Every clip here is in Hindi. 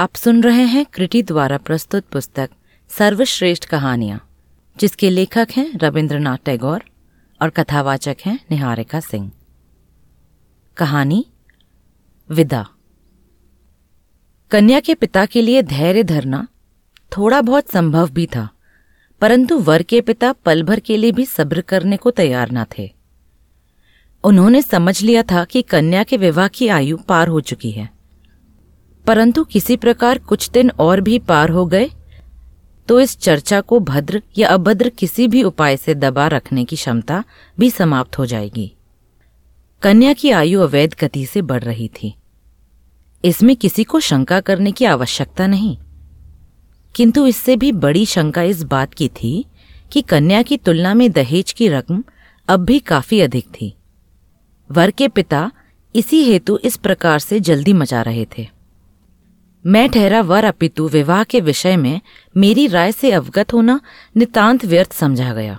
आप सुन रहे हैं कृति द्वारा प्रस्तुत पुस्तक सर्वश्रेष्ठ कहानियाँ, जिसके लेखक हैं रविंद्रनाथ टैगोर और कथावाचक हैं निहारिका सिंह। कहानी विदा। कन्या के पिता के लिए धैर्य धरना थोड़ा बहुत संभव भी था, परंतु वर के पिता पल भर के लिए भी सब्र करने को तैयार न थे। उन्होंने समझ लिया था कि कन्या के विवाह की आयु पार हो चुकी है, परंतु किसी प्रकार कुछ दिन और भी पार हो गए तो इस चर्चा को भद्र या अभद्र किसी भी उपाय से दबा रखने की क्षमता भी समाप्त हो जाएगी। कन्या की आयु अवैध गति से बढ़ रही थी, इसमें किसी को शंका करने की आवश्यकता नहीं, किंतु इससे भी बड़ी शंका इस बात की थी कि कन्या की तुलना में दहेज की रकम अब भी काफी अधिक थी। वर के पिता इसी हेतु इस प्रकार से जल्दी मचा रहे थे। मैं ठहरा वर अपितु विवाह के विषय में मेरी राय से अवगत होना नितांत व्यर्थ समझा गया।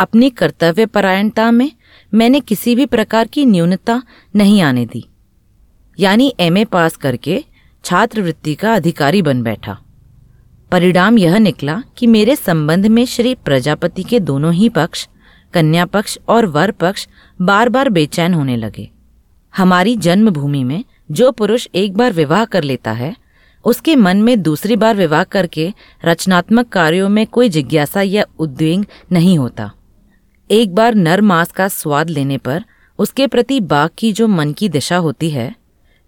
अपनी कर्तव्यपरायणता में मैंने किसी भी प्रकार की न्यूनता नहीं आने दी, यानी एमए पास करके छात्रवृत्ति का अधिकारी बन बैठा। परिणाम यह निकला कि मेरे संबंध में श्री प्रजापति के दोनों ही पक्ष, कन्या पक्ष और वर पक्ष, बार बार बेचैन होने लगे। हमारी जन्मभूमि में जो पुरुष एक बार विवाह कर लेता है, उसके मन में दूसरी बार विवाह करके रचनात्मक कार्यों में कोई जिज्ञासा या उद्वेग नहीं होता। एक बार नर मांस का स्वाद लेने पर उसके प्रति बाघ की जो मन की दिशा होती है,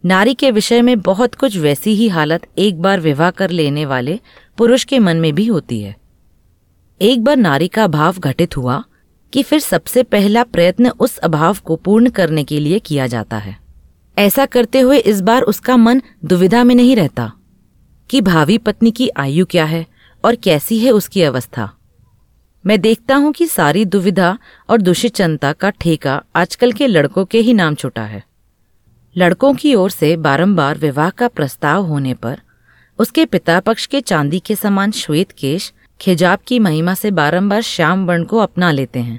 नारी के विषय में बहुत कुछ वैसी ही हालत एक बार विवाह कर लेने वाले पुरुष के मन में भी होती है। एक बार नारी का अभाव घटित हुआ कि फिर सबसे पहला प्रयत्न उस अभाव को पूर्ण करने के लिए किया जाता है। ऐसा करते हुए इस बार उसका मन दुविधा में नहीं रहता कि भावी पत्नी की आयु क्या है और कैसी है उसकी अवस्था। मैं देखता हूँ कि सारी दुविधा और दुष्चिंता का ठेका आजकल के लड़कों के ही नाम छुटा है। लड़कों की ओर से बारंबार विवाह का प्रस्ताव होने पर उसके पिता पक्ष के चांदी के समान श्वेत केश खिजाब की महिमा से बारंबार श्याम वर्ण को अपना लेते हैं,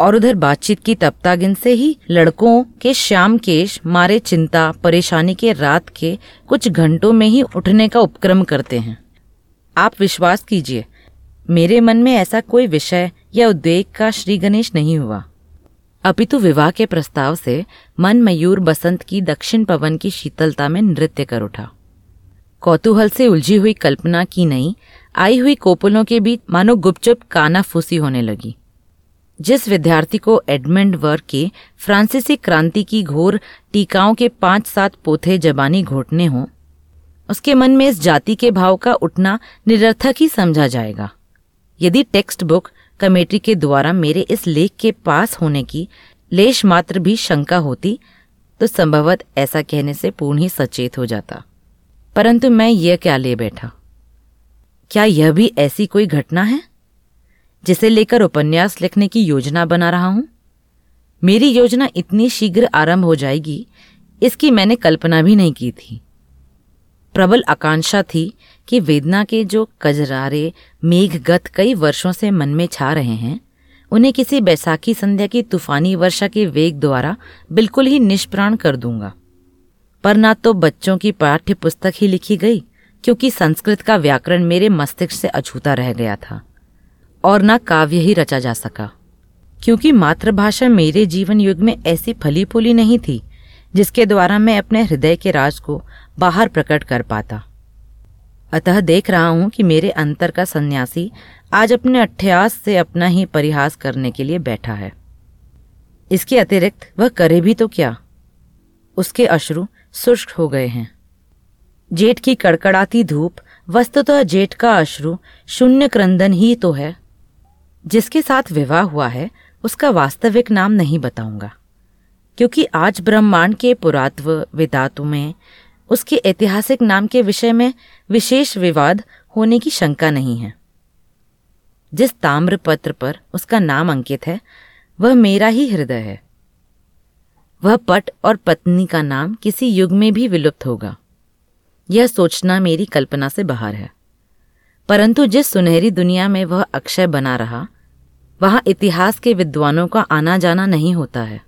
और उधर बातचीत की तपतागिन से ही लड़कों के श्याम केश मारे चिंता परेशानी के रात के कुछ घंटों में ही उठने का उपक्रम करते हैं। आप विश्वास कीजिए, मेरे मन में ऐसा कोई विषय या उद्वेग का श्री गणेश नहीं हुआ, अपितु विवाह के प्रस्ताव से मन मयूर बसंत की दक्षिण पवन की शीतलता में नृत्य कर उठा। कौतूहल से उलझी हुई कल्पना की नई आई हुई कोपलों के बीच मानो गुपचुप कानाफूसी होने लगी। जिस विद्यार्थी को एडमंड वर्क के फ्रांसीसी क्रांति की घोर टीकाओं के 5-7 पोथे जबानी घोटने हों, उसके मन में इस जाति के भाव का उठना निरर्थक ही समझा जाएगा। यदि टेक्स्ट बुक कमेटी के द्वारा मेरे इस लेख के पास होने की लेश मात्र भी शंका होती तो संभवतः ऐसा कहने से पूर्ण ही सचेत हो जाता, परंतु मैं यह क्या ले बैठा। क्या यह भी ऐसी कोई घटना है जिसे लेकर उपन्यास लिखने की योजना बना रहा हूं? मेरी योजना इतनी शीघ्र आरंभ हो जाएगी इसकी मैंने कल्पना भी नहीं की थी। प्रबल आकांक्षा थी कि वेदना के जो कजरारे मेघगत कई वर्षों से मन में छा रहे हैं, उन्हें किसी बैसाखी संध्या की तूफानी वर्षा के वेग द्वारा बिल्कुल ही निष्प्राण कर दूंगा। पर ना तो बच्चों की पाठ्य पुस्तक ही लिखी गई, क्योंकि संस्कृत का व्याकरण मेरे मस्तिष्क से अछूता रह गया था, और न काव्य ही रचा जा सका, क्योंकि मातृभाषा मेरे जीवन युग में ऐसी फली फूली नहीं थी जिसके द्वारा मैं अपने हृदय के राज को बाहर प्रकट कर पाता। अतः देख रहा हूं कि मेरे अंतर का सन्यासी आज अपने अट्ठयास से अपना ही परिहास करने के लिए बैठा है। इसके अतिरिक्त वह करे भी तो क्या, उसके अश्रु शुष्क हो गए हैं। जेठ की कड़कड़ाती धूप, वस्तुतः जेठ का अश्रु शून्य क्रंदन ही तो है। जिसके साथ विवाह हुआ है उसका वास्तविक नाम नहीं बताऊंगा, क्योंकि आज ब्रह्मांड के पुरात्व वेदातु में उसके ऐतिहासिक नाम के विषय में विशेष विवाद होने की शंका नहीं है। जिस ताम्रपत्र पर उसका नाम अंकित है वह मेरा ही हृदय है। वह पट और पत्नी का नाम किसी युग में भी विलुप्त होगा, यह सोचना मेरी कल्पना से बाहर है। परंतु जिस सुनहरी दुनिया में वह अक्षय बना रहा, वहां इतिहास के विद्वानों का आना जाना नहीं होता है।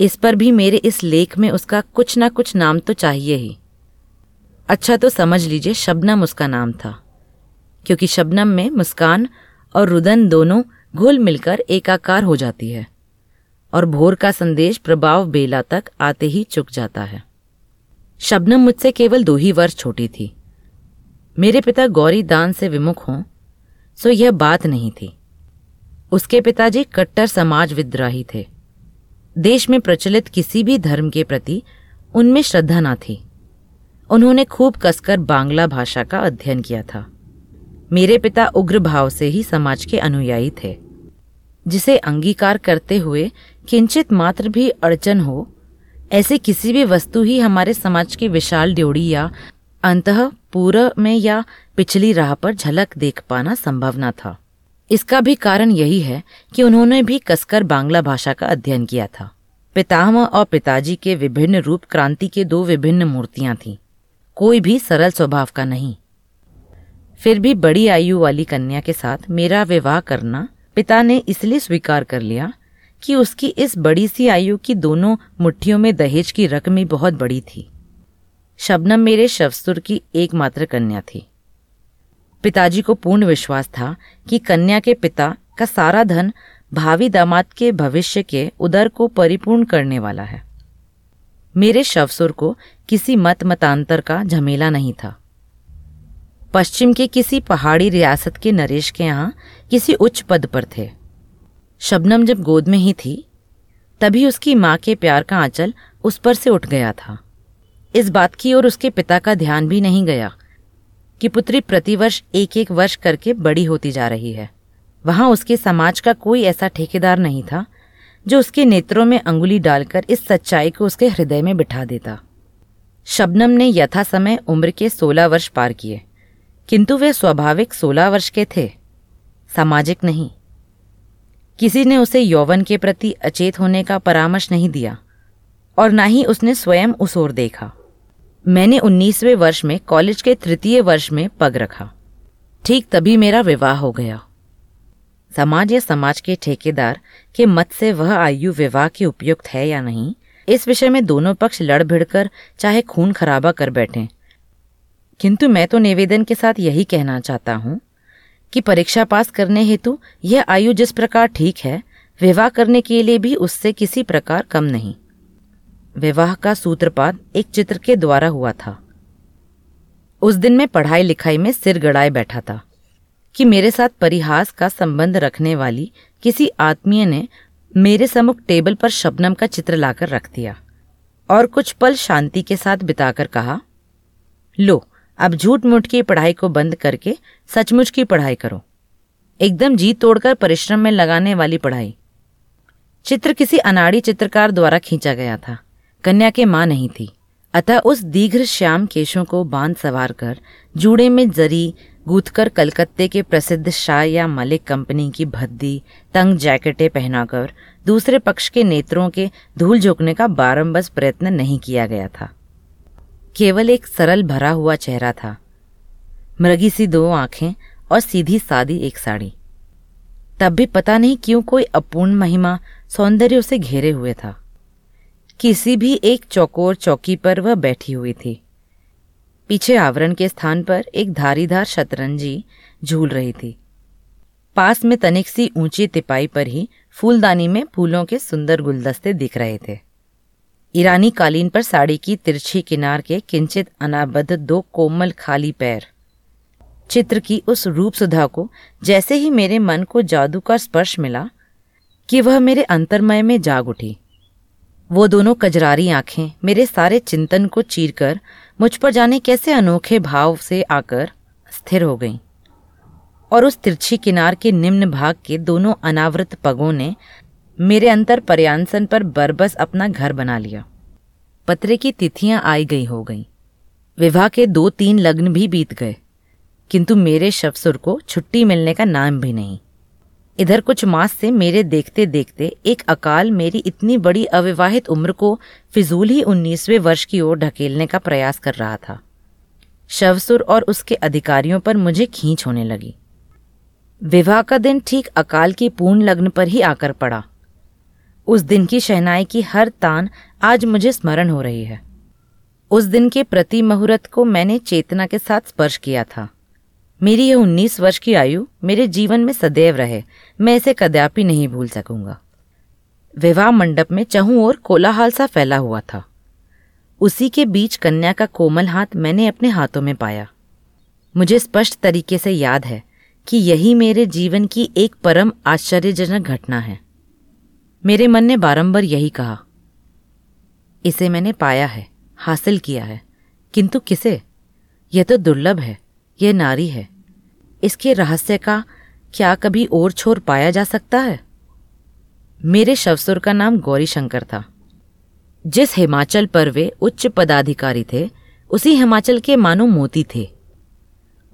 इस पर भी मेरे इस लेख में उसका कुछ न कुछ नाम तो चाहिए ही। अच्छा तो समझ लीजिए शबनम उसका नाम था, क्योंकि शबनम में मुस्कान और रुदन दोनों घुल मिलकर एकाकार हो जाती है और भोर का संदेश प्रभाव बेला तक आते ही चुक जाता है। शबनम मुझसे केवल 2 ही वर्ष छोटी थी। मेरे पिता गौरी दान से विमुख हों सो यह बात नहीं थी। उसके पिताजी कट्टर समाज विद्रोही थे। देश में प्रचलित किसी भी धर्म के प्रति उनमें श्रद्धा न थी। उन्होंने खूब कसकर बांग्ला भाषा का अध्ययन किया था। मेरे पिता उग्र भाव से ही समाज के अनुयायी थे, जिसे अंगीकार करते हुए किंचित मात्र भी अड़चन हो ऐसी किसी भी वस्तु ही हमारे समाज की विशाल ड्योढ़ी या अंतः पूरा में या पिछली राह पर झलक देख पाना संभव न था। इसका भी कारण यही है कि उन्होंने भी कसकर बांग्ला भाषा का अध्ययन किया था। पितामह और पिताजी के विभिन्न रूप क्रांति के 2 विभिन्न मूर्तियां थीं, कोई भी सरल स्वभाव का नहीं। फिर भी बड़ी आयु वाली कन्या के साथ मेरा विवाह करना पिता ने इसलिए स्वीकार कर लिया कि उसकी इस बड़ी सी आयु की दोनों मुट्ठियों में दहेज की रकम ही बहुत बड़ी थी। शबनम मेरे शवसुर की एकमात्र कन्या थी। पिताजी को पूर्ण विश्वास था कि कन्या के पिता का सारा धन भावी दामाद के भविष्य के उदर को परिपूर्ण करने वाला है। मेरे शवसुर को किसी मत मतांतर का झमेला नहीं था। पश्चिम के किसी पहाड़ी रियासत के नरेश के यहाँ किसी उच्च पद पर थे। शबनम जब गोद में ही थी तभी उसकी माँ के प्यार का आंचल उस पर से उठ गया था। इस बात की ओर उसके पिता का ध्यान भी नहीं गया कि पुत्री प्रतिवर्ष 1-1 वर्ष करके बड़ी होती जा रही है। वहाँ उसके समाज का कोई ऐसा ठेकेदार नहीं था जो उसके नेत्रों में अंगुली डालकर इस सच्चाई को उसके हृदय में बिठा देता। शबनम ने यथा समय उम्र के 16 वर्ष पार किए, किंतु वे स्वाभाविक 16 वर्ष के थे, सामाजिक नहीं। किसी ने उसे यौवन के प्रति अचेत होने का परामर्श नहीं दिया और ना ही उसने स्वयं उस ओर देखा। मैंने 19वें वर्ष में कॉलेज के 3य वर्ष में पग रखा। ठीक तभी मेरा विवाह हो गया। समाज या समाज के ठेकेदार के मत से वह आयु विवाह के उपयुक्त है या नहीं, इस विषय में दोनों पक्ष लड़ भिड़ कर चाहे खून खराबा कर बैठें, किंतु मैं तो निवेदन के साथ यही कहना चाहता हूँ कि परीक्षा पास करने हेतु यह आयु जिस प्रकार ठीक है, विवाह करने के लिए भी उससे किसी प्रकार कम नहीं। विवाह का सूत्रपात एक चित्र के द्वारा हुआ था। उस दिन मैं पढ़ाई लिखाई में सिर गड़ाए बैठा था कि मेरे साथ परिहास का संबंध रखने वाली किसी आत्मीय ने मेरे सम्मुख टेबल पर शबनम का चित्र लाकर रख दिया और कुछ पल शांति के साथ बिताकर कहा, लो अब झूठ मूठ की पढ़ाई को बंद करके सचमुच की पढ़ाई करो, एकदम जी तोड़कर परिश्रम में लगाने वाली पढ़ाई। चित्र किसी अनाड़ी चित्रकार द्वारा खींचा गया था, कन्या के माँ नहीं थी, अतः उस दीर्घ श्याम केशों को बांध सवार कर जूड़े में जरी गूथकर कलकत्ते के प्रसिद्ध शाह या मलिक कंपनी की भद्दी तंग जैकेटें पहनाकर दूसरे पक्ष के नेत्रों के धूल झोंकने का बारंबार प्रयत्न नहीं किया गया था। केवल एक सरल भरा हुआ चेहरा था, मृगी सी 2 आँखें और सीधी सादी एक साड़ी। तब भी पता नहीं क्यों कोई अपूर्ण महिमा सौंदर्य उसे घेरे हुए था। किसी भी एक चौकोर चौकी पर वह बैठी हुई थी। पीछे आवरण के स्थान पर एक धारीधार शतरंजी झूल रही थी। पास में तनिक सी ऊंची तिपाई पर ही फूलदानी में फूलों के सुंदर गुलदस्ते दिख रहे थे। ईरानी कालीन पर साड़ी की तिरछी किनार के किंचित अनाबद्ध 2 कोमल खाली पैर चित्र की उस रूप सुधा को जैसे ही मेरे मन को जादू का स्पर्श मिला कि वह मेरे अंतर्मय में जाग उठी। वो दोनों कजरारी आंखें मेरे सारे चिंतन को चीरकर मुझ पर जाने कैसे अनोखे भाव से आकर स्थिर हो गईं और उस तिरछी किनार के निम्न भाग के दोनों अनावृत पगों ने मेरे अंतर पर्यांसन पर बरबस अपना घर बना लिया। पत्रे की तिथियां आई गई हो गईं। विवाह के 2-3 लग्न भी बीत गए, किंतु मेरे शवसुर को छुट्टी मिलने का नाम भी नहीं। इधर कुछ मास से मेरे देखते देखते एक अकाल मेरी इतनी बड़ी अविवाहित उम्र को फिजूल ही 19वें वर्ष की ओर ढकेलने का प्रयास कर रहा था। शवसुर और उसके अधिकारियों पर मुझे खींच होने लगी। विवाह का दिन ठीक अकाल की पूर्ण लग्न पर ही आकर पड़ा। उस दिन की शहनाई की हर तान आज मुझे स्मरण हो रही है। उस दिन के प्रति मुहूर्त को मैंने चेतना के साथ स्पर्श किया था। मेरी यह 19 वर्ष की आयु मेरे जीवन में सदैव रहे, मैं इसे कदापि नहीं भूल सकूंगा। विवाह मंडप में चहु और कोलाहल सा फैला हुआ था। उसी के बीच कन्या का कोमल हाथ मैंने अपने हाथों में पाया। मुझे स्पष्ट तरीके से याद है कि यही मेरे जीवन की एक परम आश्चर्यजनक घटना है। मेरे मन ने बारंबार यही कहा, इसे मैंने पाया है, हासिल किया है, किंतु किसे? यह तो दुर्लभ है, यह नारी है। इसके रहस्य का क्या कभी और छोर पाया जा सकता है? मेरे शवसुर का नाम गौरीशंकर था। जिस हिमाचल पर वे उच्च पदाधिकारी थे, उसी हिमाचल के मानो मोती थे।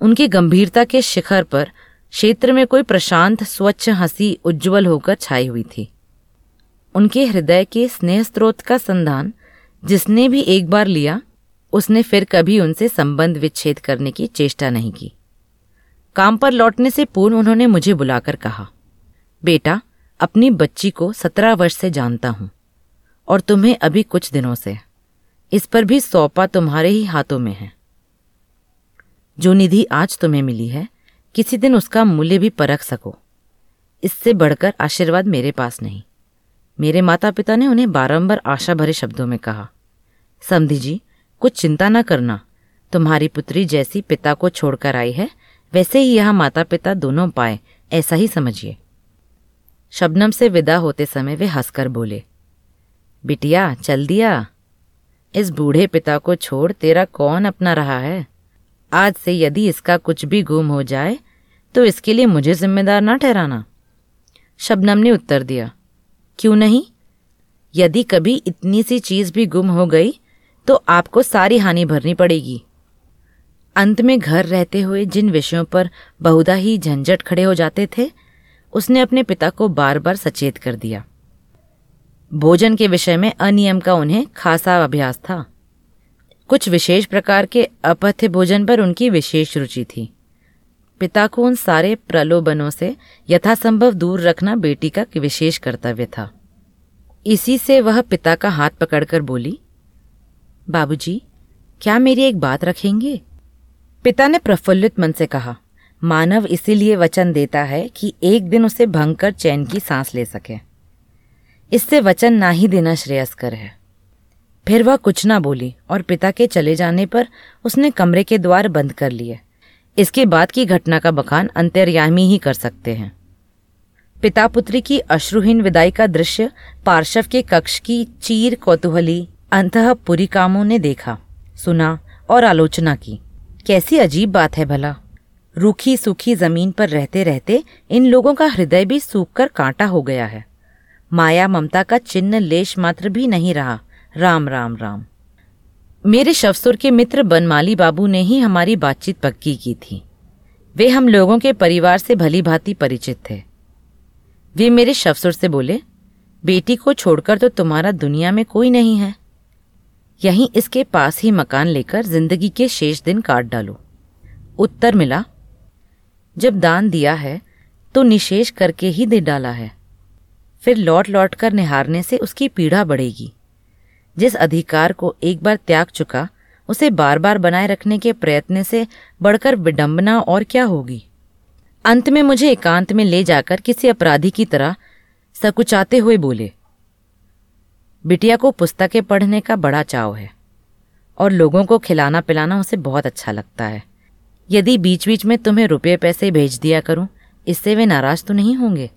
उनकी गंभीरता के शिखर पर क्षेत्र में कोई प्रशांत स्वच्छ हंसी उज्ज्वल होकर छाई हुई थी। उनके हृदय के स्नेह स्रोत का संधान जिसने भी एक बार लिया, उसने फिर कभी उनसे संबंध विच्छेद करने की चेष्टा नहीं की। काम पर लौटने से पूर्व उन्होंने मुझे बुलाकर कहा, बेटा, अपनी बच्ची को 17 वर्ष से जानता हूँ और तुम्हें अभी कुछ दिनों से। इस पर भी सौंपा तुम्हारे ही हाथों में है। जो निधि आज तुम्हें मिली है, किसी दिन उसका मूल्य भी परख सको। इससे बढ़कर आशीर्वाद मेरे पास नहीं। मेरे माता पिता ने उन्हें बारंबार आशा भरे शब्दों में कहा, समधी जी, कुछ चिंता न करना। तुम्हारी पुत्री जैसी पिता को छोड़कर आई है, वैसे ही यहाँ माता पिता दोनों पाए, ऐसा ही समझिए। शबनम से विदा होते समय वे हंसकर बोले, बिटिया चल दिया, इस बूढ़े पिता को छोड़ तेरा कौन अपना रहा है। आज से यदि इसका कुछ भी गुम हो जाए तो इसके लिए मुझे जिम्मेदार ना ठहराना। शबनम ने उत्तर दिया, क्यों नहीं? यदि कभी इतनी सी चीज़ भी गुम हो गई तो आपको सारी हानि भरनी पड़ेगी। अंत में घर रहते हुए जिन विषयों पर बहुधा ही झंझट खड़े हो जाते थे, उसने अपने पिता को बार बार सचेत कर दिया। भोजन के विषय में अनियम का उन्हें खासा अभ्यास था। कुछ विशेष प्रकार के अपथ्य भोजन पर उनकी विशेष रुचि थी। पिता को उन सारे प्रलोभनों से यथासंभव दूर रखना बेटी का विशेष कर्तव्य था। इसी से वह पिता का हाथ पकड़कर बोली, बाबूजी, क्या मेरी एक बात रखेंगे? पिता ने प्रफुल्लित मन से कहा, मानव इसीलिए वचन देता है कि एक दिन उसे भंग कर चैन की सांस ले सके। इससे वचन ना ही देना श्रेयस्कर है। फिर वह कुछ ना बोली और पिता के चले जाने पर उसने कमरे के द्वार बंद कर लिए। इसके बाद की घटना का बखान अंतर्यामी ही कर सकते हैं। पिता पुत्री की अश्रुहीन विदाई का दृश्य पार्श्व के कक्ष की चीर कौतूहली अंतःपुरी कामों ने देखा, सुना और आलोचना की। कैसी अजीब बात है भला, रूखी सूखी जमीन पर रहते रहते इन लोगों का हृदय भी सूख कर कांटा हो गया है। माया ममता का चिन्ह लेश मात्र भी नहीं रहा। राम राम राम। मेरे शवसुर के मित्र बनमाली बाबू ने ही हमारी बातचीत पक्की की थी। वे हम लोगों के परिवार से भली भांति परिचित थे। वे मेरे शवसुर से बोले, बेटी को छोड़कर तो तुम्हारा दुनिया में कोई नहीं है। यहीं इसके पास ही मकान लेकर जिंदगी के शेष दिन काट डालो। उत्तर मिला, जब दान दिया है तो निशेष करके ही दे डाला है। फिर लौट लौट कर निहारने से उसकी पीड़ा बढ़ेगी। जिस अधिकार को एक बार त्याग चुका, उसे बार बार बनाए रखने के प्रयत्न से बढ़कर विडंबना और क्या होगी। अंत में मुझे एकांत में ले जाकर किसी अपराधी की तरह सकुचाते हुए बोले, बिटिया को पुस्तकें पढ़ने का बड़ा चाव है और लोगों को खिलाना पिलाना उसे बहुत अच्छा लगता है। यदि बीच बीच में तुम्हें रुपये पैसे भेज दिया करूं, इससे वे नाराज तो नहीं होंगे?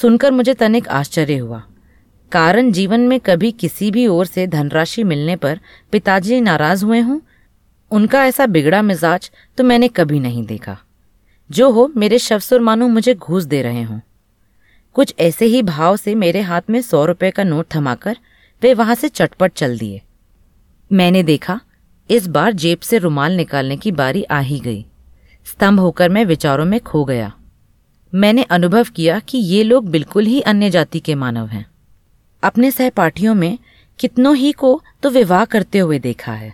सुनकर मुझे तनिक आश्चर्य हुआ। कारण जीवन में कभी किसी भी ओर से धनराशि मिलने पर पिताजी नाराज हुए हों, उनका ऐसा बिगड़ा मिजाज तो मैंने कभी नहीं देखा। जो हो, मेरे शवसुर मानो मुझे घूस दे रहे हों। कुछ ऐसे ही भाव से मेरे हाथ में 100 रुपये का नोट थमाकर वे वहां से चटपट चल दिए। मैंने देखा, इस बार जेब से रुमाल निकालने की बारी आ ही गई। स्तंभ होकर मैं विचारों में खो गया। मैंने अनुभव किया कि ये लोग बिल्कुल ही अन्य जाति के मानव हैं। अपने सहपाठियों में कितनों ही को तो विवाह करते हुए देखा है।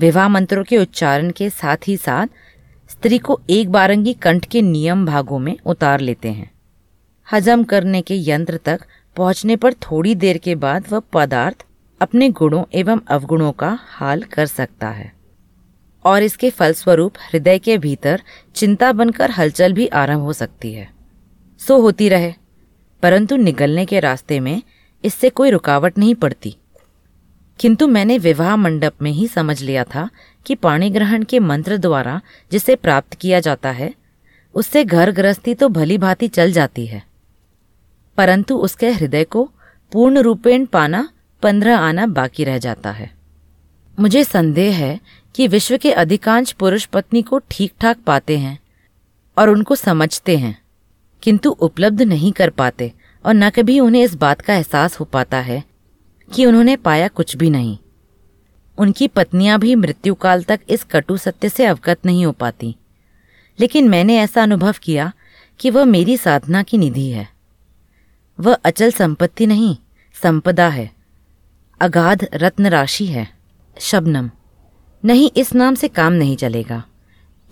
विवाह मंत्रों के उच्चारण के साथ ही साथ स्त्री को एक बारंगी कंठ के नियम भागों में उतार लेते हैं। हजम करने के यंत्र तक पहुंचने पर थोड़ी देर के बाद वह पदार्थ अपने गुणों एवं अवगुणों का हाल कर सकता है और इसके फलस्वरूप हृदय के भीतर चिंता बनकर हलचल भी आरंभ हो सकती है। सो होती रहे, परंतु निगलने के रास्ते में इससे कोई रुकावट नहीं पड़ती। किंतु मैंने विवाह मंडप में ही समझ लिया था कि पाणी ग्रहण के मंत्र द्वारा जिसे प्राप्त किया जाता है उससे घर गृहस्थी तो भली भांति चल जाती है, परंतु उसके हृदय को पूर्ण रूपेण पाना 15 आना बाकी रह जाता है। मुझे संदेह है कि विश्व के अधिकांश पुरुष पत्नी को ठीक ठाक पाते हैं और उनको समझते हैं, किंतु उपलब्ध नहीं कर पाते और न कभी उन्हें इस बात का एहसास हो पाता है कि उन्होंने पाया कुछ भी नहीं। उनकी पत्नियां भी मृत्यु काल तक इस कटु सत्य से अवगत नहीं हो पाती। लेकिन मैंने ऐसा अनुभव किया कि वह मेरी साधना की निधि है। वह अचल संपत्ति नहीं, संपदा है, अगाध रत्न राशि है। शबनम नहीं, इस नाम से काम नहीं चलेगा।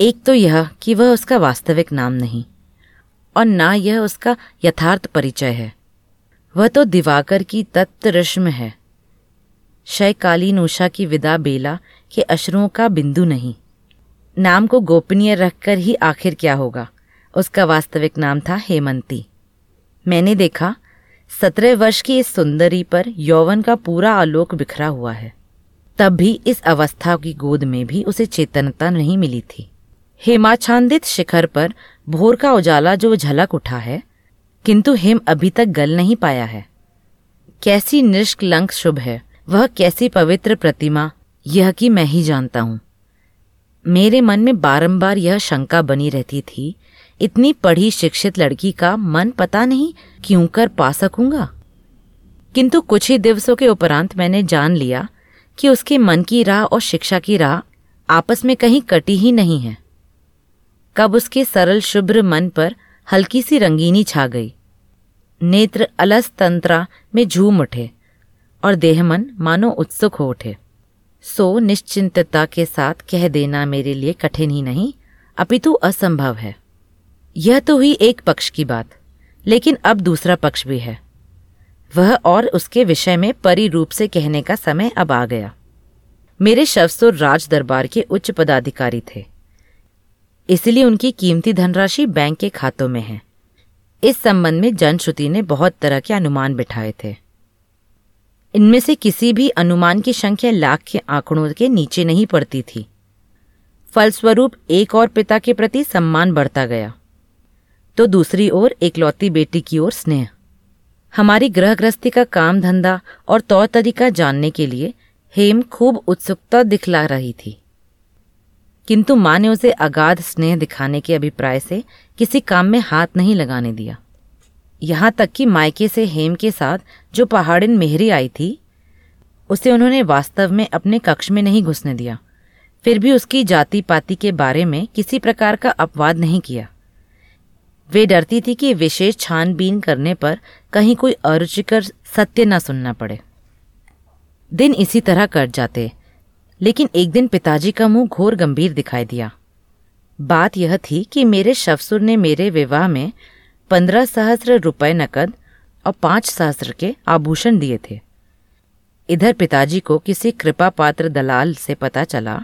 एक तो यह कि वह उसका वास्तविक नाम नहीं और ना यह उसका यथार्थ परिचय है। वह तो दिवाकर की तप्त रश्म है, शयकालीन उषा की विदा बेला के अश्रुओं का बिंदु नहीं। नाम को गोपनीय रखकर ही आखिर क्या होगा। उसका वास्तविक नाम था हेमंती। मैंने देखा 17 वर्ष की इस सुंदरी पर यौवन का पूरा आलोक बिखरा हुआ है, तब भी इस अवस्था की गोद में भी उसे चेतनता नहीं मिली थी। हेमाच्छादित शिखर पर भोर का उजाला जो झलक उठा है, किंतु हिम अभी तक गल नहीं पाया है। कैसी निष्कलंक शुभ है वह, कैसी पवित्र प्रतिमा, यह कि मैं ही जानता हूँ। मेरे मन में बारंबार यह शंका बनी रहती थी, इतनी पढ़ी शिक्षित लड़की का मन पता नहीं क्यों कर पा सकूंगा। किंतु कुछ ही दिवसों के उपरांत मैंने जान लिया कि उसके मन की राह और शिक्षा की राह आपस में कहीं कटी ही नहीं है। कब उसके सरल शुभ्र मन पर हल्की सी रंगीनी छा गई, नेत्र अलस तंत्रा में झूम उठे और देहमन मानो उत्सुक हो उठे। सो निश्चिंतता के साथ कह देना मेरे लिए कठिन ही नहीं अपितु असंभव है। यह तो हुई एक पक्ष की बात, लेकिन अब दूसरा पक्ष भी है। वह और उसके विषय में परिरूप से कहने का समय अब आ गया। मेरे शवसुर राज दरबार के उच्च पदाधिकारी थे, इसलिए उनकी कीमती धनराशि बैंक के खातों में है। इस संबंध में जनश्रुति ने बहुत तरह के अनुमान बिठाए थे। इनमें से किसी भी अनुमान की संख्या लाख के आंकड़ों के नीचे नहीं पड़ती थी। फलस्वरूप एक और पिता के प्रति सम्मान बढ़ता गया तो दूसरी ओर एकलौती बेटी की ओर स्नेह। हमारी गृहगृहस्थी का काम धंधा और तौर तरीका जानने के लिए हेम खूब उत्सुकता दिखला रही थी, किंतु माँ ने उसे अगाध स्नेह दिखाने के अभिप्राय से किसी काम में हाथ नहीं लगाने दिया। यहाँ तक कि मायके से हेम के साथ जो पहाड़िन मेहरी आई थी, उसे उन्होंने वास्तव में अपने कक्ष में नहीं घुसने दिया। फिर भी उसकी जाति पाति के बारे में किसी प्रकार का अपवाद नहीं किया। वे डरती थी कि विशेष छानबीन करने पर कहीं कोई अरुचिकर सत्य न सुनना पड़े। दिन इसी तरह कट जाते, लेकिन एक दिन पिताजी का मुंह घोर गंभीर दिखाई दिया। बात यह थी कि मेरे शवसुर ने मेरे विवाह में 15,000 रुपये नकद और 5,000 के आभूषण दिए थे। इधर पिताजी को किसी कृपा पात्र दलाल से पता चला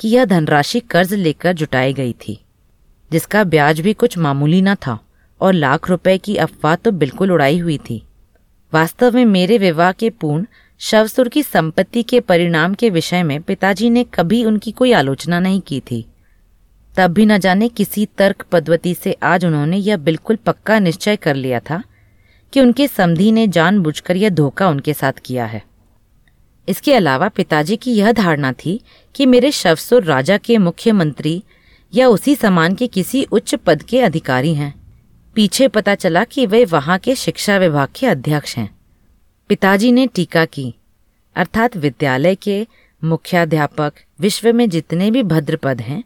कि यह धनराशि कर्ज लेकर जुटाई गई थी, जिसका ब्याज भी कुछ मामूली न था और लाख रुपये की अफवाह तो बिल्कुल उड़ाई हुई थी। वास्तव में मेरे विवाह के पूर्ण शवसुर की संपत्ति के परिणाम के विषय में पिताजी ने कभी उनकी कोई आलोचना नहीं की थी। तब भी न जाने किसी तर्क पद्धति से आज उन्होंने यह बिल्कुल पक्का निश्चय कर लिया था कि उनके समधी ने जानबूझकर यह धोखा उनके साथ किया है। इसके अलावा पिताजी की यह धारणा थी कि मेरे शवसुर राजा के मुख्यमंत्री या उसी समान के किसी उच्च पद के अधिकारी हैं। पीछे पता चला कि वे वहाँ के शिक्षा विभाग के अध्यक्ष हैं। पिताजी ने टीका की, अर्थात विद्यालय के मुख्याध्यापक विश्व में जितने भी भद्र पद हैं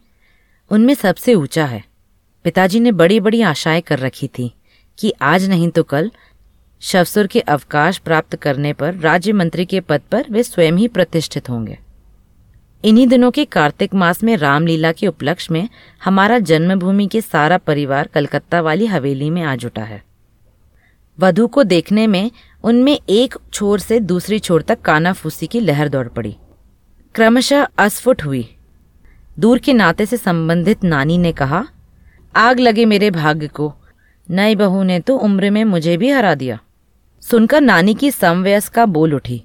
उनमें सबसे ऊंचा है। पिताजी ने बड़ी बड़ी आशाएं कर रखी थी कि आज नहीं तो कल शवसुर के अवकाश प्राप्त करने पर राज्य मंत्री के पद पर वे स्वयं ही प्रतिष्ठित होंगे। इन्हीं दिनों के कार्तिक मास में रामलीला के उपलक्ष्य में हमारा जन्मभूमि के सारा परिवार कलकत्ता वाली हवेली में आ जुटा है। वधू को देखने में उनमें एक छोर से दूसरी छोर तक कानाफूसी की लहर दौड़ पड़ी, क्रमशः अस्फुट हुई। दूर के नाते से संबंधित नानी ने कहा, आग लगे मेरे भाग्य को, नई बहू ने तो उम्र में मुझे भी हरा दिया। सुनकर नानी की समवयस्का बोल उठी,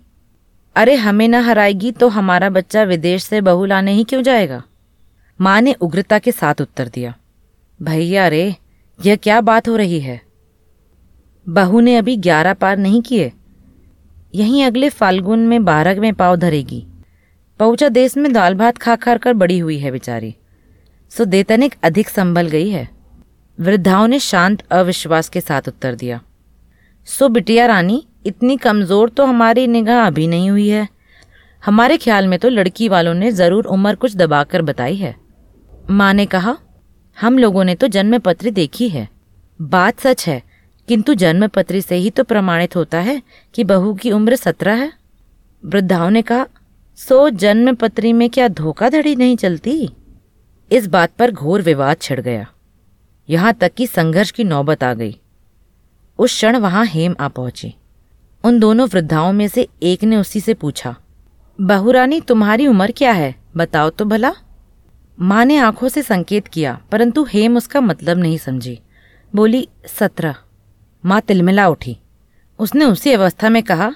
अरे हमें न हराएगी तो हमारा बच्चा विदेश से बहू लाने ही क्यों जाएगा। माँ ने उग्रता के साथ उत्तर दिया, भैया रे, यह क्या बात हो रही है। बहू ने अभी 11 पार नहीं किए, यहीं अगले फाल्गुन में 12 में पाँव धरेगी। पहुँचा देश में दाल भात खा खा कर बड़ी हुई है बेचारी, सो देतनिक अधिक संभल गई है। वृद्धाओं ने शांत अविश्वास के साथ उत्तर दिया, सो बिटिया रानी इतनी कमज़ोर तो हमारी निगाह अभी नहीं हुई है, हमारे ख्याल में तो लड़की वालों ने ज़रूर उम्र कुछ दबाकर बताई है। माँ ने कहा, हम लोगों ने तो जन्मपत्री देखी है। बात सच है, किंतु जन्मपत्री से ही तो प्रमाणित होता है कि बहू की उम्र 17 है। वृद्धाओं ने कहा, सो जन्मपत्री में क्या धोखाधड़ी नहीं चलती। इस बात पर घोर विवाद छिड़ गया, यहाँ तक कि संघर्ष की नौबत आ गई। उस क्षण वहाँ हेम आ पहुँची। उन दोनों वृद्धाओं में से एक ने उसी से पूछा, बहुरानी तुम्हारी उम्र क्या है, बताओ तो भला। माँ ने आंखों से संकेत किया, परंतु हेम उसका मतलब नहीं समझी, बोली 17। माँ तिलमिला उठी। उसने उसी अवस्था में कहा,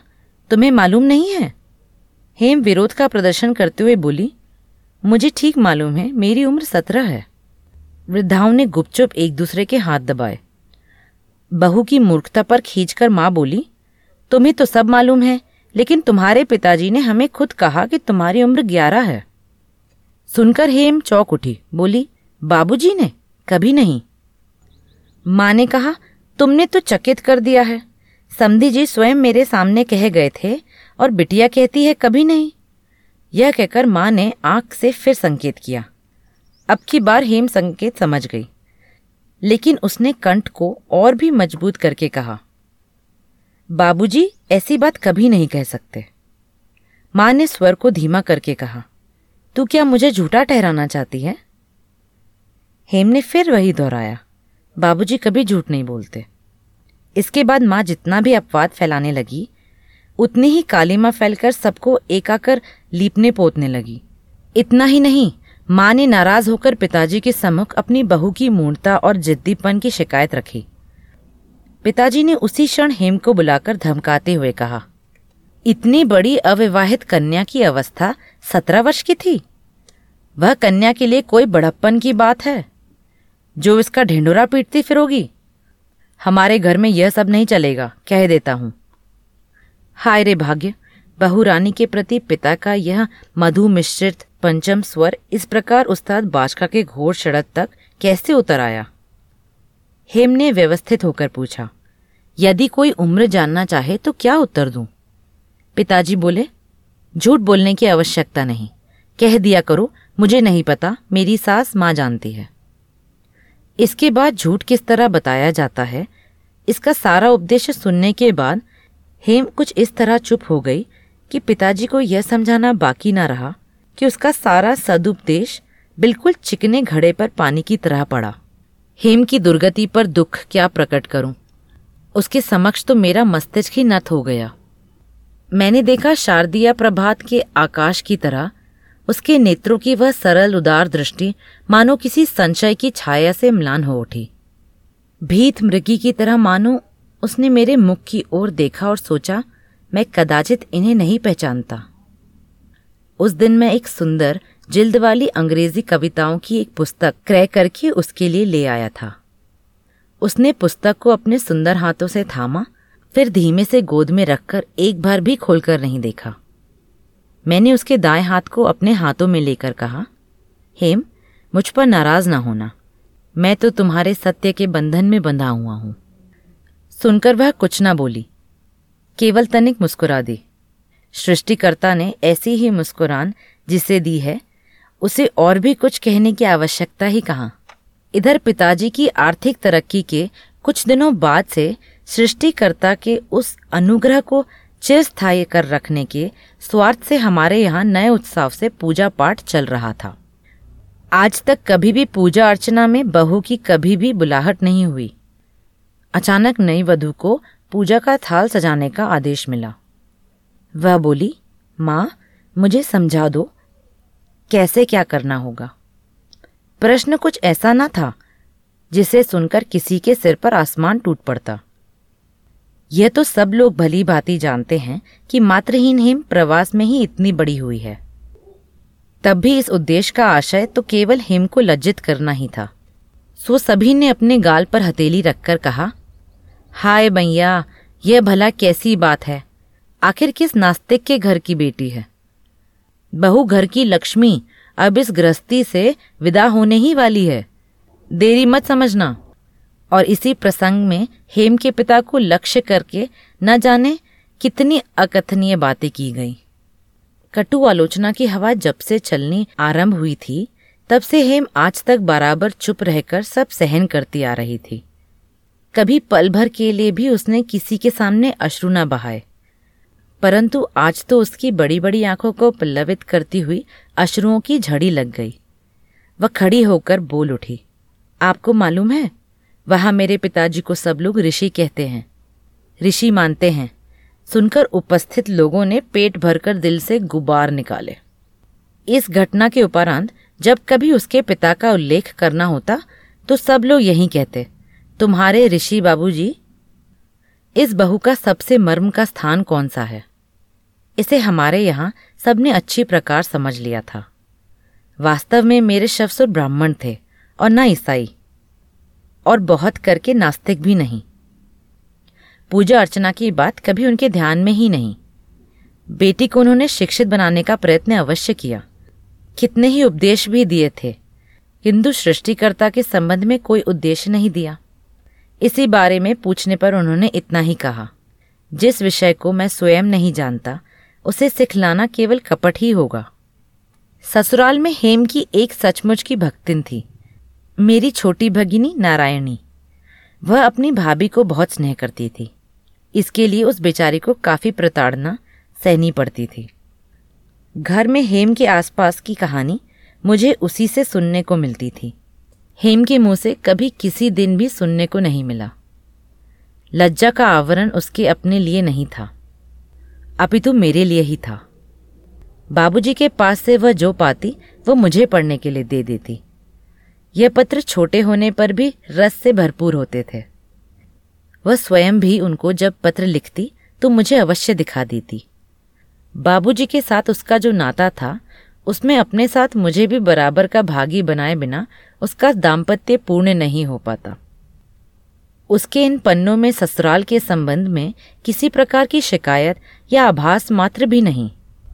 तुम्हें मालूम नहीं है। हेम विरोध का प्रदर्शन करते हुए बोली, मुझे ठीक मालूम है, मेरी उम्र 17 है। वृद्धाओं ने गुपचुप एक दूसरे के हाथ दबाए। बहू की मूर्खता पर खींचकर माँ बोली, तुम्हें तो सब मालूम है, लेकिन तुम्हारे पिताजी ने हमें खुद कहा कि तुम्हारी उम्र 11 है। सुनकर हेम चौंक उठी, बोली, बाबूजी ने कभी नहीं। माँ ने कहा, तुमने तो चकित कर दिया है, समधी जी स्वयं मेरे सामने कह गए थे और बिटिया कहती है कभी नहीं। यह कहकर माँ ने आँख से फिर संकेत किया। अब की बार हेम संकेत समझ गई, लेकिन उसने कंठ को और भी मजबूत करके कहा, बाबूजी ऐसी बात कभी नहीं कह सकते। माँ ने स्वर को धीमा करके कहा, तू क्या मुझे झूठा ठहराना चाहती है। हेम ने फिर वही दोहराया, बाबूजी कभी झूठ नहीं बोलते। इसके बाद माँ जितना भी अपवाद फैलाने लगी, उतनी ही कालिमा फैलकर सबको एकाकर लीपने पोतने लगी। इतना ही नहीं, माँ ने नाराज होकर पिताजी के सम्मुख अपनी बहू की मूर्खता और जिद्दीपन की शिकायत रखी। पिताजी ने उसी क्षण हेम को बुलाकर धमकाते हुए कहा, इतनी बड़ी अविवाहित कन्या की अवस्था 17 वर्ष की थी। वह कन्या के लिए कोई बड़प्पन की बात है जो इसका ढिंढोरा पीटती फिरोगी। हमारे घर में यह सब नहीं चलेगा, कह देता हूँ। हाय रे भाग्य, बहू रानी के प्रति पिता का यह मधु मिश्रित पंचम स्वर इस प्रकार उस्ताद बाचका के घोर शरद तक कैसे उतर आया। हेम ने व्यवस्थित होकर पूछा, यदि कोई उम्र जानना चाहे तो क्या उत्तर दूं? पिताजी बोले, झूठ बोलने की आवश्यकता नहीं, कह दिया करो मुझे नहीं पता, मेरी सास माँ जानती है। इसके बाद झूठ किस तरह बताया जाता है, इसका सारा उपदेश सुनने के बाद हेम कुछ इस तरह चुप हो गई कि पिताजी को यह समझाना बाकी न रहा कि उसका सारा सदुपदेश बिल्कुल चिकने घड़े पर पानी की तरह पड़ा। हेम की दुर्गति पर दुख क्या प्रकट करूं? उसके समक्ष तो मेरा मस्तिष्क ही नत हो गया। मैंने देखा शारदीय प्रभात के आकाश की तरह उसके नेत्रों की वह सरल उदार दृष्टि मानो किसी संशय की छाया से म्लान हो उठी। भीत मृगी की तरह मानो उसने मेरे मुख की ओर देखा और सोचा, मैं कदाचित इन्हें नहीं पहचानता। उस दिन मैं एक सुंदर जिल्द वाली अंग्रेजी कविताओं की एक पुस्तक क्रय करके उसके लिए ले आया था। उसने पुस्तक को अपने सुंदर हाथों से थामा, फिर धीमे से गोद में रखकर एक बार भी खोलकर नहीं देखा। मैंने उसके दाएं हाथ को अपने हाथों में लेकर कहा, हेम मुझ पर नाराज ना होना, मैं तो तुम्हारे सत्य के बंधन में बंधा हुआ हूँ। सुनकर वह कुछ ना बोली, केवल तनिक मुस्कुरा दी। सृष्टिकर्ता ने ऐसी ही मुस्कुरान जिसे दी है, उसे और भी कुछ कहने की आवश्यकता ही कहाँ। इधर पिताजी की आर्थिक तरक्की के कुछ दिनों बाद से सृष्टिकर्ता के उस अनुग्रह को चिरस्थायी कर रखने के स्वार्थ से हमारे यहाँ नए उत्साह से पूजा पाठ चल रहा था। आज तक कभी भी पूजा अर्चना में बहू की कभी भी बुलाहट नहीं हुई। अचानक नई वधू को पूजा का थाल सजाने का आदेश मिला। वह बोली, माँ मुझे समझा दो कैसे क्या करना होगा। प्रश्न कुछ ऐसा ना था जिसे सुनकर किसी के सिर पर आसमान टूट पड़ता। यह तो सब लोग भली भांति जानते हैं कि मातृहीन हिम प्रवास में ही इतनी बड़ी हुई है। तब भी इस उद्देश्य का आशय तो केवल हिम को लज्जित करना ही था। सो सभी ने अपने गाल पर हथेली रखकर कहा, हाय भैया, यह भला कैसी बात है, आखिर किस नास्तिक के घर की बेटी है। बहू घर की लक्ष्मी अब इस गृहस्थी से विदा होने ही वाली है, देरी मत समझना। और इसी प्रसंग में हेम के पिता को लक्ष्य करके न जाने कितनी अकथनीय बातें की गईं। कटु आलोचना की हवा जब से चलनी आरंभ हुई थी तब से हेम आज तक बराबर चुप रहकर सब सहन करती आ रही थी। कभी पल भर के लिए भी उसने किसी के सामने अश्रु न बहाए, परंतु आज तो उसकी बड़ी बड़ी आंखों को पल्लवित करती हुई अश्रुओं की झड़ी लग गई। वह खड़ी होकर बोल उठी, आपको मालूम है वहाँ मेरे पिताजी को सब लोग ऋषि कहते हैं, ऋषि मानते हैं। सुनकर उपस्थित लोगों ने पेट भरकर दिल से गुबार निकाले। इस घटना के उपरांत जब कभी उसके पिता का उल्लेख करना होता तो सब लोग यही कहते, तुम्हारे ऋषि बाबूजी। इस बहू का सबसे मर्म का स्थान कौन सा है, इसे हमारे यहाँ सबने अच्छी प्रकार समझ लिया था। वास्तव में मेरे शवसुर ब्राह्मण थे और न ईसाई, और बहुत करके नास्तिक भी नहीं। पूजा अर्चना की बात कभी उनके ध्यान में ही नहीं। बेटी को उन्होंने शिक्षित बनाने का प्रयत्न अवश्य किया, कितने ही उपदेश भी दिए थे, हिंदू सृष्टिकर्ता के संबंध में कोई उद्देश्य नहीं दिया। इसी बारे में पूछने पर उन्होंने इतना ही कहा, जिस विषय को मैं स्वयं नहीं जानता उसे सिखलाना केवल कपट ही होगा। ससुराल में हेम की एक सचमुच की भक्तिन थी, मेरी छोटी भगिनी नारायणी। वह अपनी भाभी को बहुत स्नेह करती थी, इसके लिए उस बेचारी को काफ़ी प्रताड़ना सहनी पड़ती थी। घर में हेम के आसपास की कहानी मुझे उसी से सुनने को मिलती थी, हेम के मुंह से कभी किसी दिन भी सुनने को नहीं मिला। लज्जा का आवरण उसके अपने लिए नहीं था, अपितु मेरे लिए ही था। बाबूजी के पास से वह जो पाती वह मुझे पढ़ने के लिए दे देती। यह पत्र छोटे होने पर भी रस से भरपूर होते थे। वह स्वयं भी उनको जब पत्र लिखती तो मुझे अवश्य दिखा देती। बाबूजी के साथ उसका जो नाता था उसमें अपने साथ मुझे भी बराबर का भागी बनाए बिना उसका दाम्पत्य पूर्ण नहीं हो पाता। उसके इन पन्नों में ससुराल के संबंध में किसी प्रकार की शिकायत या आभास मात्र भी नहीं।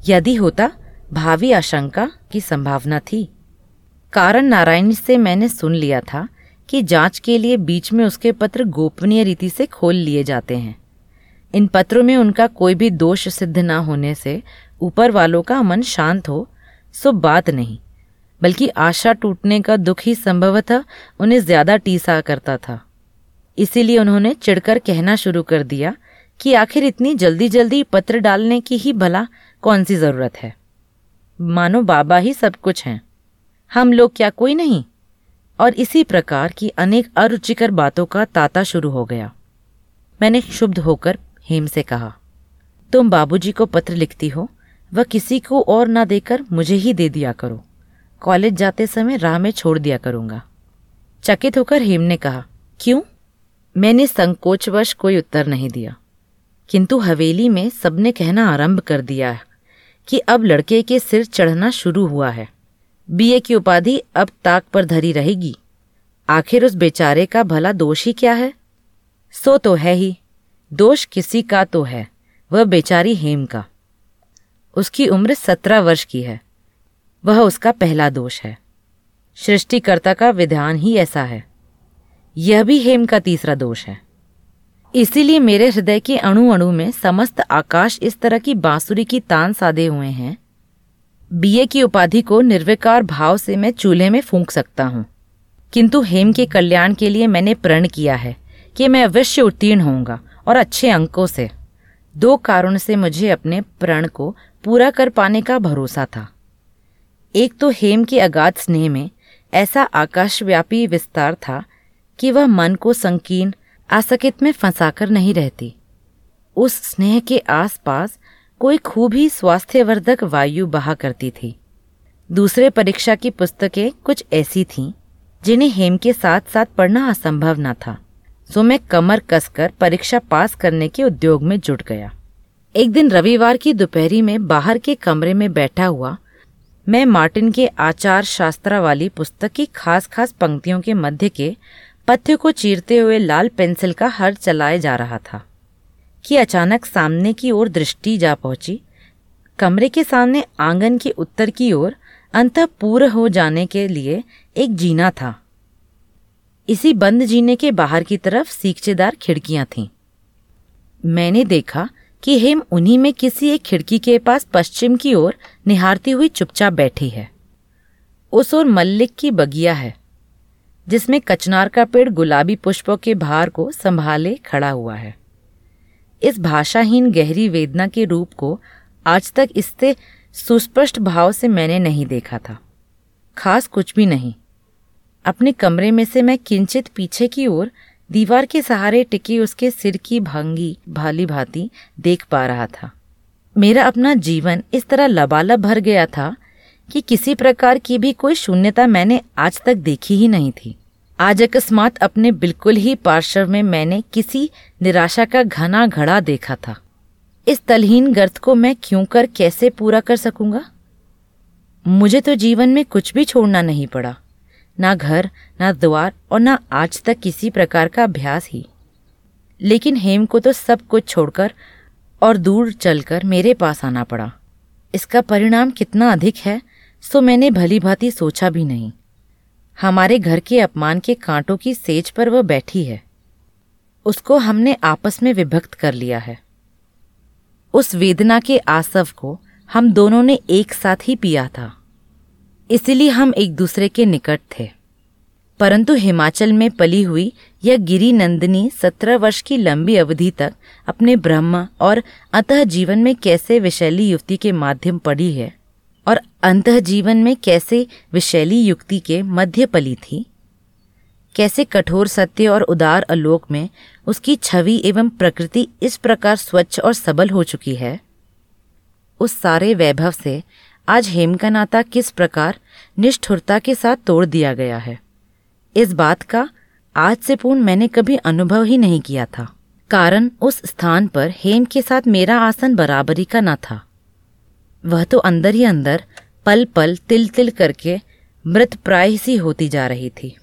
यदि होता, भावी आशंका की संभावना थी। कारण नारायण से मैंने सुन लिया था कि जांच के लिए बीच में उसके पत्र गोपनीय रीति से खोल लिए जाते हैं। इन पत्रों में उनका कोई भी दोष सिद्ध न होने से ऊपर वालों का मन शांत हो सो बात नहीं, बल्कि आशा टूटने का दुख ही संभवतः उन्हें ज्यादा टीसा करता था। इसीलिए उन्होंने चिढ़कर कहना शुरू कर दिया कि आखिर इतनी जल्दी जल्दी पत्र डालने की ही भला कौन सी जरूरत है, मानो बाबा ही सब कुछ हैं, हम लोग क्या कोई नहीं। और इसी प्रकार की अनेक अरुचिकर बातों का ताता शुरू हो गया। मैंने क्षुब्ध होकर हेम से कहा, तुम बाबूजी को पत्र लिखती हो, वह किसी को और ना देकर मुझे ही दे दिया करो, कॉलेज जाते समय राह में छोड़ दिया करूँगा। चकित होकर हेम ने कहा, क्यों? मैंने संकोचवश कोई उत्तर नहीं दिया, किंतु हवेली में सबने कहना आरंभ कर दिया कि अब लड़के के सिर चढ़ना शुरू हुआ है, बीए की उपाधि अब ताक पर धरी रहेगी। आखिर उस बेचारे का भला दोष ही क्या है? सो तो है ही, दोष किसी का तो है, वह बेचारी हेम का। उसकी उम्र 17 वर्ष की है, वह उसका पहला दोष है। सृष्टिकर्ता का विधान ही ऐसा है। यह भी हेम का तीसरा दोष है। इसीलिए मेरे हृदय के अणु अणु में समस्त आकाश इस तरह की बांसुरी की तान साधे हुए हैं, बीए की उपाधि को निर्विकार भाव से मैं चूल्हे में फूंक सकता हूँ, किंतु हेम के कल्याण के लिए मैंने प्रण किया है कि मैं अवश्य उत्तीर्ण होऊंगा और अच्छे अंकों से। 2 कारण से मुझे अपने प्रण को पूरा कर पाने का भरोसा था। एक तो हेम के अगाध स्नेह में ऐसा आकाशव्यापी विस्तार था कि वह मन को संकीर्ण आसक्ति में फंसाकर नहीं रहती। उस स्नेह के आसपास कोई खूबी स्वास्थ्यवर्धक वायु बहा करती थी। दूसरे परीक्षा की पुस्तकें कुछ ऐसी थीं जिन्हें हेम के साथ साथ पढ़ना असंभव न था, सो मैं कमर कसकर परीक्षा पास करने के उद्योग में जुट गया। एक दिन रविवार की दोपहरी में बाहर के कमरे में बैठा हुआ मैं मार्टिन के आचार शास्त्र वाली पुस्तक की खास खास पंक्तियों के मध्य के पत्ते को चीरते हुए लाल पेंसिल का हर चलाए जा रहा था कि अचानक सामने की ओर दृष्टि जा पहुंची। कमरे के सामने आंगन के उत्तर की ओर अंतःपुर हो जाने के लिए एक जीना था। इसी बंद जीने के बाहर की तरफ सीकचेदार खिड़कियां थीं। मैंने देखा कि हेम उन्हीं में किसी एक खिड़की के पास पश्चिम की ओर निहारती हुई चुपचाप बैठी है। उस ओर मल्लिक की बगिया है जिसमें कचनार का पेड़ गुलाबी पुष्पों के भार को संभाले खड़ा हुआ है। इस भाषाहीन गहरी वेदना के रूप को आज तक इससे सुस्पष्ट भाव से मैंने नहीं देखा था, खास कुछ भी नहीं। अपने कमरे में से मैं किंचित पीछे की ओर दीवार के सहारे टिकी उसके सिर की भंगी भाली भांति देख पा रहा था। मेरा अपना जीवन इस तरह लबालब भर गया था कि किसी प्रकार की भी कोई शून्यता मैंने आज तक देखी ही नहीं थी। आज अकस्मात अपने बिल्कुल ही पार्श्व में मैंने किसी निराशा का घना घड़ा देखा था। इस तलहीन गर्त को मैं क्यों कर कैसे पूरा कर सकूंगा? मुझे तो जीवन में कुछ भी छोड़ना नहीं पड़ा, ना घर, ना द्वार और ना आज तक किसी प्रकार का अभ्यास ही। लेकिन हेम को तो सब कुछ छोड़कर और दूर चलकर मेरे पास आना पड़ा। इसका परिणाम कितना अधिक है सो मैंने भली भांति सोचा भी नहीं। हमारे घर के अपमान के कांटों की सेज पर वह बैठी है। उसको हमने आपस में विभक्त कर लिया है। उस वेदना के आसव को हम दोनों ने एक साथ ही पिया था, इसलिए हम एक दूसरे के निकट थे। परंतु हिमाचल में पली हुई यह गिरी नंदिनी 17 वर्ष की लंबी अवधि तक अपने ब्रह्म और अंतः जीवन में कैसे विषैली युक्ति के माध्यम पड़ी है और अंतः जीवन में कैसे विषैली युक्ति के मध्य पली थी, कैसे कठोर सत्य और उदार आलोक में उसकी छवि एवं प्रकृति इस प्रकार स्वच्छ और सबल हो चुकी है, उस सारे वैभव से आज हेम का नाता किस प्रकार निष्ठुरता के साथ तोड़ दिया गया है, इस बात का आज से पूर्ण मैंने कभी अनुभव ही नहीं किया था। कारण उस स्थान पर हेम के साथ मेरा आसन बराबरी का न था। वह तो अंदर ही अंदर पल पल तिल तिल करके मृतप्राय सी होती जा रही थी।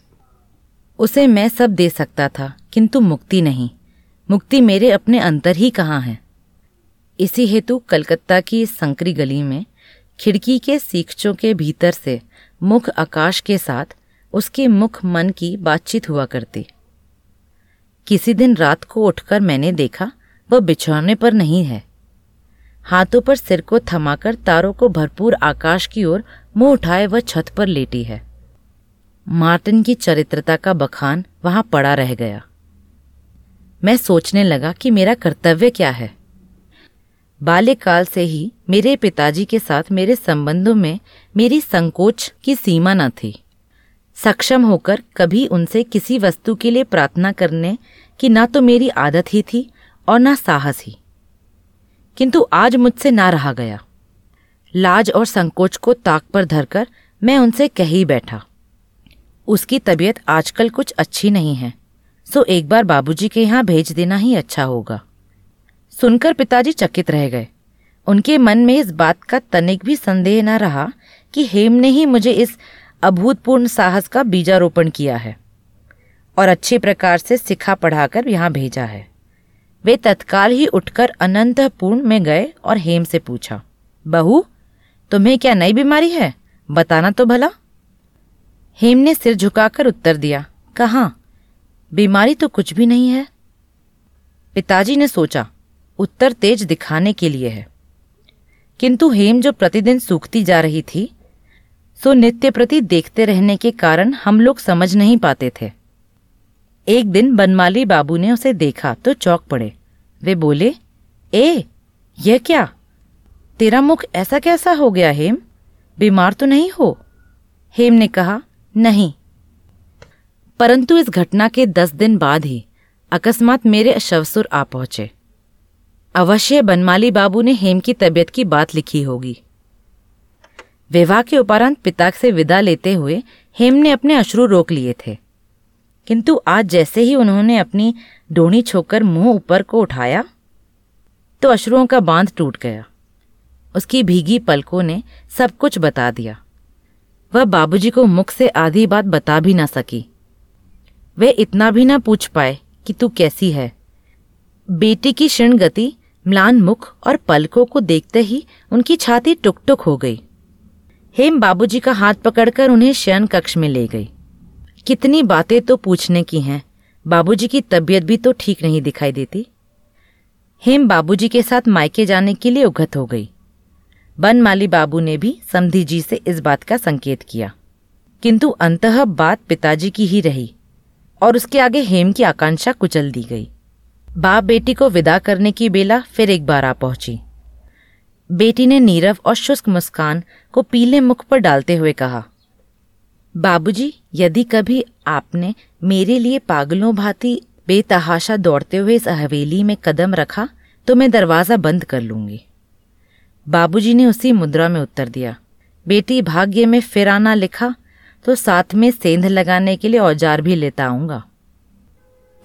उसे मैं सब दे सकता था किंतु मुक्ति नहीं। मुक्ति मेरे अपने अंतर ही कहाँ है। इसी हेतु कलकत्ता की इस संकरी गली में खिड़की के सीखचों के भीतर से मुख आकाश के साथ उसके मुख मन की बातचीत हुआ करती। किसी दिन रात को उठकर मैंने देखा वह बिछौने पर नहीं है। हाथों पर सिर को थमाकर तारों को भरपूर आकाश की ओर मुंह उठाए वह छत पर लेटी है। मार्टिन की चरित्रता का बखान वहां पड़ा रह गया। मैं सोचने लगा कि मेरा कर्तव्य क्या है। बाल्यकाल से ही मेरे पिताजी के साथ मेरे संबंधों में मेरी संकोच की सीमा न थी। सक्षम होकर कभी उनसे किसी वस्तु के लिए प्रार्थना करने की ना तो मेरी आदत ही थी और ना साहस ही, किंतु आज मुझसे ना रहा गया। लाज और संकोच को ताक पर धरकर मैं उनसे कह ही बैठा। उसकी तबीयत आजकल कुछ अच्छी नहीं है, सो एक बार बाबूजी के यहाँ भेज देना ही अच्छा होगा। सुनकर पिताजी चकित रह गए। उनके मन में इस बात का तनिक भी संदेह न रहा कि हेम ने ही मुझे इस अभूतपूर्ण साहस का बीजारोपण किया है और अच्छे प्रकार से सिखा पढ़ाकर यहाँ भेजा है। वे तत्काल ही उठकर अनंतपुर में गए और हेम से पूछा, बहू तुम्हें क्या नई बीमारी है? बताना तो भला। हेम ने सिर झुकाकर उत्तर दिया, कहाँ, बीमारी तो कुछ भी नहीं है। पिताजी ने सोचा उत्तर तेज दिखाने के लिए है, किंतु हेम जो प्रतिदिन सूखती जा रही थी सो नित्य प्रति देखते रहने के कारण हम लोग समझ नहीं पाते थे। एक दिन बनमाली बाबू ने उसे देखा तो चौंक पड़े। वे बोले, ए यह क्या, तेरा मुख ऐसा कैसा हो गया हेम, बीमार तो नहीं हो? हेम ने कहा, नहीं। परंतु इस घटना के 10 दिन बाद ही अकस्मात मेरे शवसुर आ पहुंचे। अवश्य बनमाली बाबू ने हेम की तबीयत की बात लिखी होगी। विवाह के उपरांत पिता से विदा लेते हुए हेम ने अपने अश्रु रोक लिए थे, किंतु आज जैसे ही उन्होंने अपनी डोनी छोकर मुंह ऊपर को उठाया तो अश्रुओं का बांध टूट गया। उसकी भीगी पलकों ने सब कुछ बता दिया। वह बाबूजी को मुख से आधी बात बता भी ना सकी। वे इतना भी ना पूछ पाए कि तू कैसी है। बेटी की क्षीण गति, म्लान मुख और पलकों को देखते ही उनकी छाती टुक टुक हो गई। हेम बाबूजी का हाथ पकड़कर उन्हें शयन कक्ष में ले गई। कितनी बातें तो पूछने की हैं, बाबूजी की तबीयत भी तो ठीक नहीं दिखाई देती। हेम बाबूजी के साथ मायके जाने के लिए उगत हो गई। बनमाली बाबू ने भी समधी जी से इस बात का संकेत किया, किंतु अंततः बात पिताजी की ही रही और उसके आगे हेम की आकांक्षा कुचल दी गई। बाप बेटी को विदा करने की बेला फिर एक बार आ पहुंची। बेटी ने नीरव और शुष्क मुस्कान को पीले मुख पर डालते हुए कहा, बाबूजी, यदि कभी आपने मेरे लिए पागलों भांति बेतहाशा दौड़ते हुए इस हवेली में कदम रखा तो मैं दरवाज़ा बंद कर लूँगी। बाबूजी ने उसी मुद्रा में उत्तर दिया। बेटी, भाग्य में फिर आना लिखा तो साथ में सेंध लगाने के लिए औजार भी लेता आऊँगा।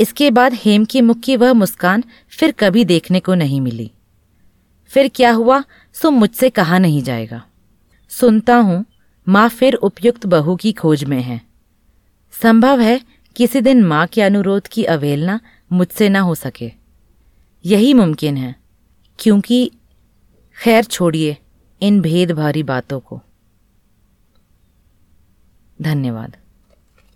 इसके बाद हेम की मुख की वह मुस्कान फिर कभी देखने को नहीं मिली। फिर क्या हुआ सो मुझसे कहा नहीं जाएगा। सुनता हूँ माँ फिर उपयुक्त बहू की खोज में है। संभव है किसी दिन माँ के अनुरोध की अवहेलना मुझसे न हो सके, यही मुमकिन है, क्योंकि खैर छोड़िए इन भेद भरी बातों को। धन्यवाद।